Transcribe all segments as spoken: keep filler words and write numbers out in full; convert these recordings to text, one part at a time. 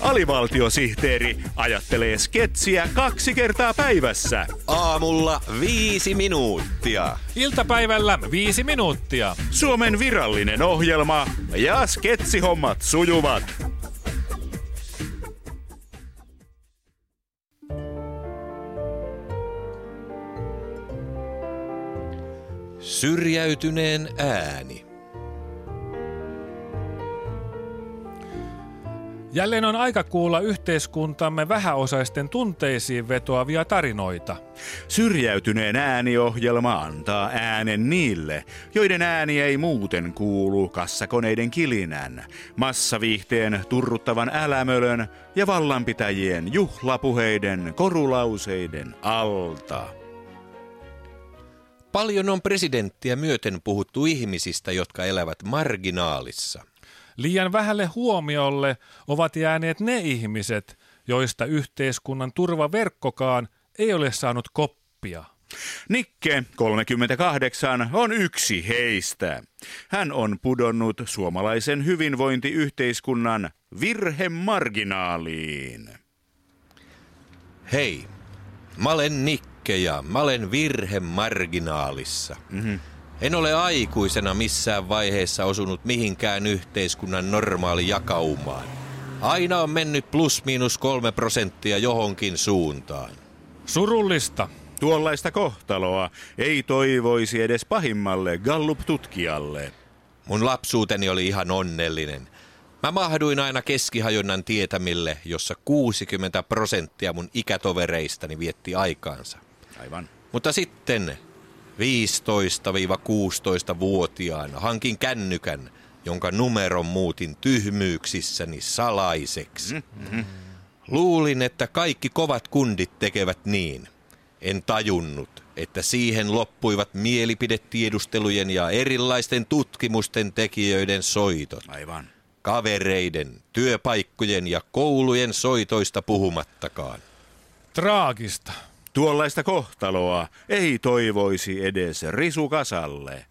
Alivaltiosihteeri ajattelee sketsiä kaksi kertaa päivässä. Aamulla viisi minuuttia. Iltapäivällä viisi minuuttia. Suomen virallinen ohjelma ja sketsihommat sujuvat. Syrjäytyneen ääni. Jälleen on aika kuulla yhteiskuntamme vähäosaisten tunteisiin vetoavia tarinoita. Syrjäytyneen ääniohjelma antaa äänen niille, joiden ääni ei muuten kuulu kassakoneiden kilinän, massaviihteen turruttavan älämölön ja vallanpitäjien juhlapuheiden korulauseiden alta. Paljon on presidenttiä myöten puhuttu ihmisistä, jotka elävät marginaalissa. Liian vähälle huomiolle ovat jääneet ne ihmiset, joista yhteiskunnan turvaverkkokaan ei ole saanut koppia. Nikke, kolmekymmentäkahdeksan, on yksi heistä. Hän on pudonnut suomalaisen hyvinvointiyhteiskunnan virhemarginaaliin. Hei, mä olen Nikke ja mä olen virhemarginaalissa. Mm-hmm. En ole aikuisena missään vaiheessa osunut mihinkään yhteiskunnan normaali jakaumaan. Aina on mennyt plus miinus kolme prosenttia johonkin suuntaan. Surullista. Tuollaista kohtaloa ei toivoisi edes pahimmalle Gallup-tutkijalle. Mun lapsuuteni oli ihan onnellinen. Mä mahduin aina keskihajonnan tietämille, jossa kuusikymmentä prosenttia mun ikätovereistani vietti aikaansa. Aivan. Mutta sitten viisitoista-kuusitoista-vuotiaana hankin kännykän, jonka numeron muutin tyhmyyksissäni salaiseksi. Mm-hmm. Luulin, että kaikki kovat kundit tekevät niin. En tajunnut, että siihen loppuivat mielipidetiedustelujen ja erilaisten tutkimusten tekijöiden soitot. Aivan. Kavereiden, työpaikkojen ja koulujen soitoista puhumattakaan. Traagista. Tuollaista kohtaloa ei toivoisi edes risukasalle.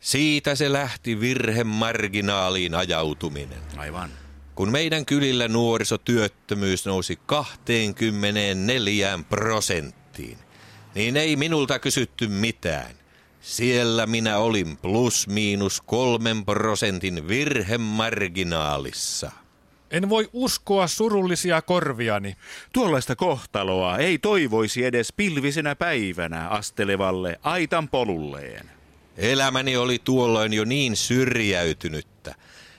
Siitä se lähti virhemarginaaliin ajautuminen. Aivan. Kun meidän kylillä nuorisotyöttömyys nousi kaksikymmentäneljä prosenttiin, niin ei minulta kysytty mitään. Siellä minä olin plus miinus kolmen prosentin virhemarginaalissa. En voi uskoa surullisia korviani. Tuollaista kohtaloa ei toivoisi edes pilvisenä päivänä astelevalle aitan polulleen. Elämäni oli tuolloin jo niin syrjäytynyttä,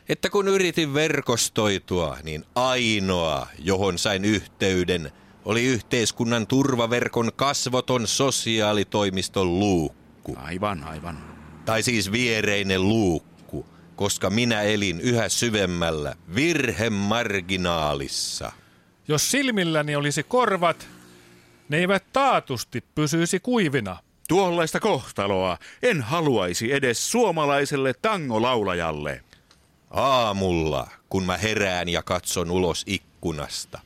että kun yritin verkostoitua, niin ainoa, johon sain yhteyden, oli yhteiskunnan turvaverkon kasvoton sosiaalitoimiston luukku. Aivan, aivan. Tai siis viereinen luukku. Koska minä elin yhä syvemmällä virhemarginaalissa. Jos silmilläni olisi korvat, ne eivät taatusti pysyisi kuivina. Tuollaista kohtaloa en haluaisi edes suomalaiselle tangolaulajalle. Aamulla, kun mä herään ja katson ulos ikkunasta,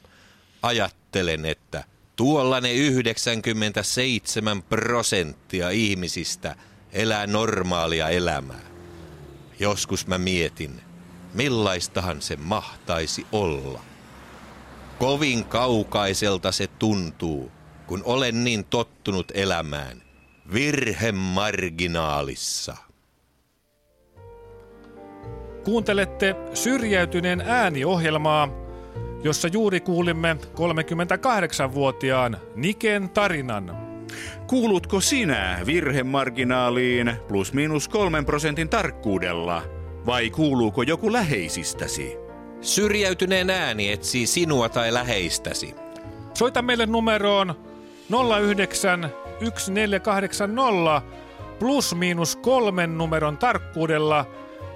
ajattelen, että tuolla ne yhdeksänkymmentäseitsemän prosenttia ihmisistä elää normaalia elämää. Joskus mä mietin, millaistahan se mahtaisi olla. Kovin kaukaiselta se tuntuu, kun olen niin tottunut elämään virhemarginaalissa. Kuuntelette Syrjäytyneen ääniohjelmaa, jossa juuri kuulimme kolmekymmentäkahdeksanvuotiaan Niken tarinan. Kuulutko sinä virhemarginaaliin plus miinus kolmen prosentin tarkkuudella, vai kuuluuko joku läheisistäsi? Syrjäytyneen ääni etsii sinua tai läheistäsi. Soita meille numeroon nolla yhdeksän yksi neljä kahdeksan nolla plus miinus kolmen numeron tarkkuudella,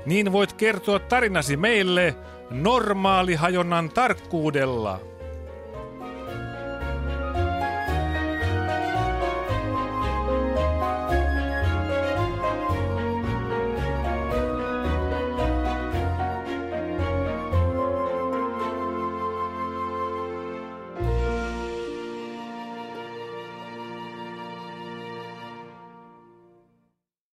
niin voit kertoa tarinasi meille normaalihajonnan tarkkuudella.